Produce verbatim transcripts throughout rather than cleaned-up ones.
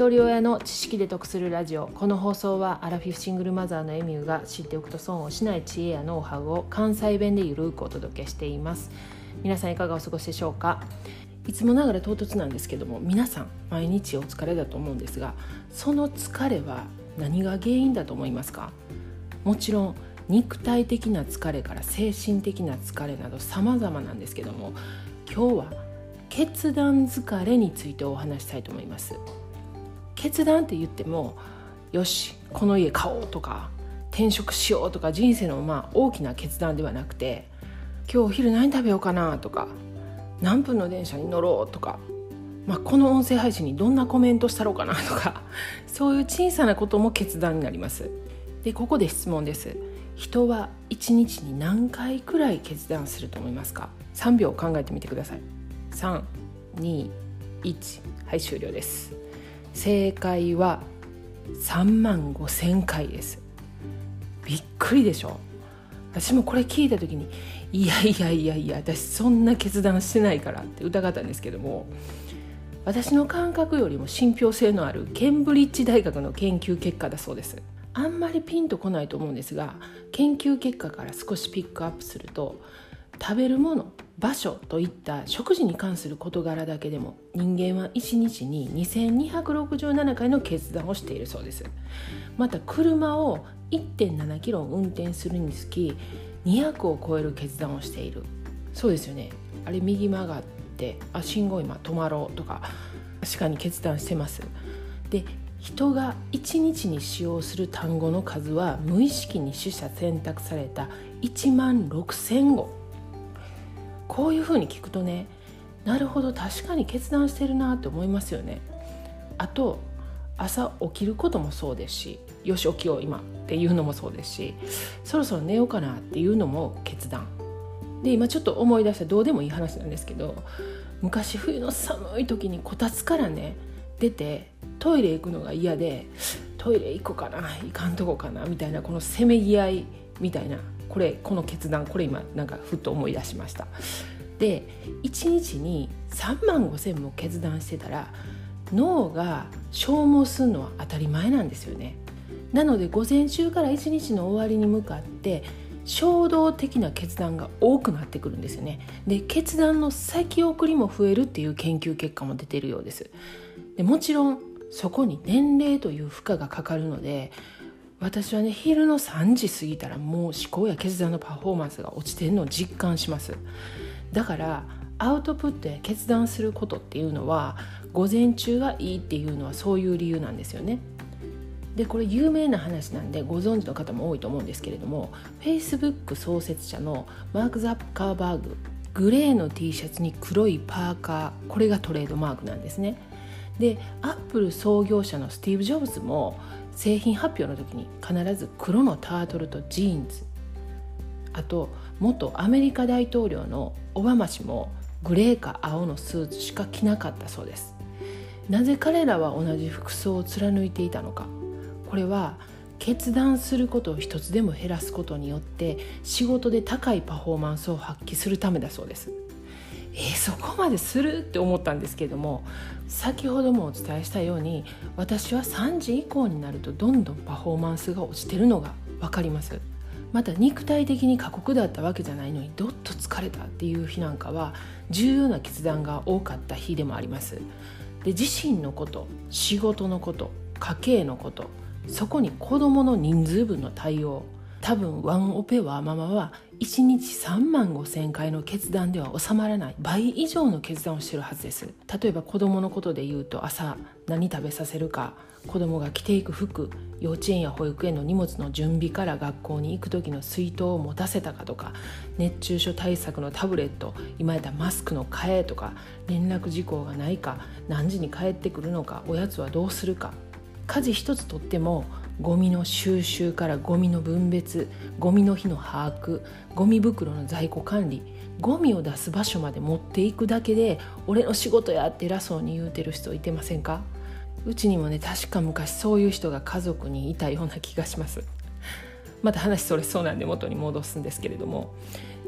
一人親の知識で得するラジオ。この放送はアラフィフシングルマザーのエミューが知っておくと損をしない知恵やノウハウを関西弁でゆるくお届けしています。皆さんいかがお過ごしでしょうか。いつもながら唐突なんですけども、皆さん毎日お疲れだと思うんですが、その疲れは何が原因だと思いますか？もちろん肉体的な疲れから精神的な疲れなど様々なんですけども、今日は決断疲れについてお話したいと思います。決断って言っても、よしこの家買おうとか転職しようとか、人生のまあ大きな決断ではなくて、今日お昼何食べようかなとか、何分の電車に乗ろうとか、まあ、この音声配信にどんなコメントしたろうかなとか、そういう小さなことも決断になります。で、ここで質問です。人はいちにちに何回くらい決断すると思いますか？さんびょう考えてみてください。さん、に、いち、はい終了です。正解はさんまんごせんかいです。びっくりでしょ。私もこれ聞いた時に、いやいやいやいや私そんな決断してないからって疑ったんですけども、私の感覚よりも信憑性のあるケンブリッジ大学の研究結果だそうです。あんまりピンとこないと思うんですが、研究結果から少しピックアップすると、食べるもの、場所といった食事に関する事柄だけでも人間はいちにちににせんにひゃくろくじゅうななかいの決断をしているそうです。また車を いってんななキロ運転するにつきにひゃくを超える決断をしているそうですよね。あれ右曲がって、あ信号今止まろうとか、確かに決断してます。で、人がいちにちに使用する単語の数は無意識に取捨選択されたいちまんろくせんご。こういうふうに聞くとね、なるほど確かに決断してるなって思いますよね。あと朝起きることもそうですし、よし起きよう今っていうのもそうですし、そろそろ寝ようかなっていうのも決断で、今ちょっと思い出したどうでもいい話なんですけど、昔冬の寒い時にこたつからね出てトイレ行くのが嫌で、トイレ行こうかな行かんとこかなみたいな、このせめぎ合いみたいな、これこの決断、これ今なんかふっと思い出しました。で、いちにちにさんまんごせんも決断してたら脳が消耗するのは当たり前なんですよね。なので午前中からいちにちの終わりに向かって衝動的な決断が多くなってくるんですよね。で、決断の先送りも増えるっていう研究結果も出ているようです。で、もちろんそこに年齢という負荷がかかるので、私はね昼のさんじ過ぎたらもう思考や決断のパフォーマンスが落ちてるのを実感します。だからアウトプットや決断することっていうのは午前中がいいっていうのはそういう理由なんですよね。で、これ有名な話なんでご存知の方も多いと思うんですけれども、 Facebook 創設者のマーク・ザッカーバーグ、グレーの T シャツに黒いパーカー、これがトレードマークなんですね。で、アップル創業者のスティーブ・ジョブズも製品発表の時に必ず黒のタートルとジーンズ、あと元アメリカ大統領のオバマ氏もグレーか青のスーツしか着なかったそうです。なぜ彼らは同じ服装を貫いていたのか。これは決断することを一つでも減らすことによって仕事で高いパフォーマンスを発揮するためだそうです。えー、そこまでするって思ったんですけれども、先ほどもお伝えしたように私はさんじ以降になるとどんどんパフォーマンスが落ちてるのが分かります。また肉体的に過酷だったわけじゃないのにどっと疲れたっていう日なんかは重要な決断が多かった日でもあります。で、自身のこと、仕事のこと、家計のこと、そこに子どもの人数分の対応、多分ワンオペワーママはいちにちさんまんごせんかいの決断では収まらない倍以上の決断をしているはずです。例えば子どものことで言うと、朝何食べさせるか、子どもが着ていく服、幼稚園や保育園の荷物の準備から学校に行く時の水筒を持たせたかとか、熱中症対策のタブレット、今やったマスクの替えとか、連絡事項がないか、何時に帰ってくるのか、おやつはどうするか、家事一つとってもゴミの収集からゴミの分別、ゴミの日の把握、ゴミ袋の在庫管理、ゴミを出す場所まで持っていくだけで俺の仕事やって偉そうに言うてる人いてませんか？うちにもね確か昔そういう人が家族にいたような気がします。また話それそうなんで元に戻すんですけれども、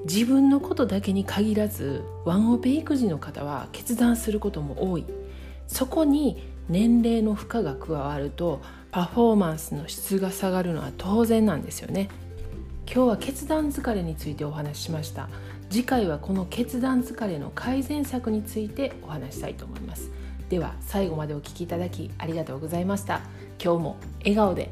自分のことだけに限らずワンオペ育児の方は決断することも多い。そこに年齢の負荷が加わるとパフォーマンスの質が下がるのは当然なんですよね。今日は決断疲れについてお話ししました。次回はこの決断疲れの改善策についてお話ししたいと思います。では最後までお聞きいただきありがとうございました。今日も笑顔で。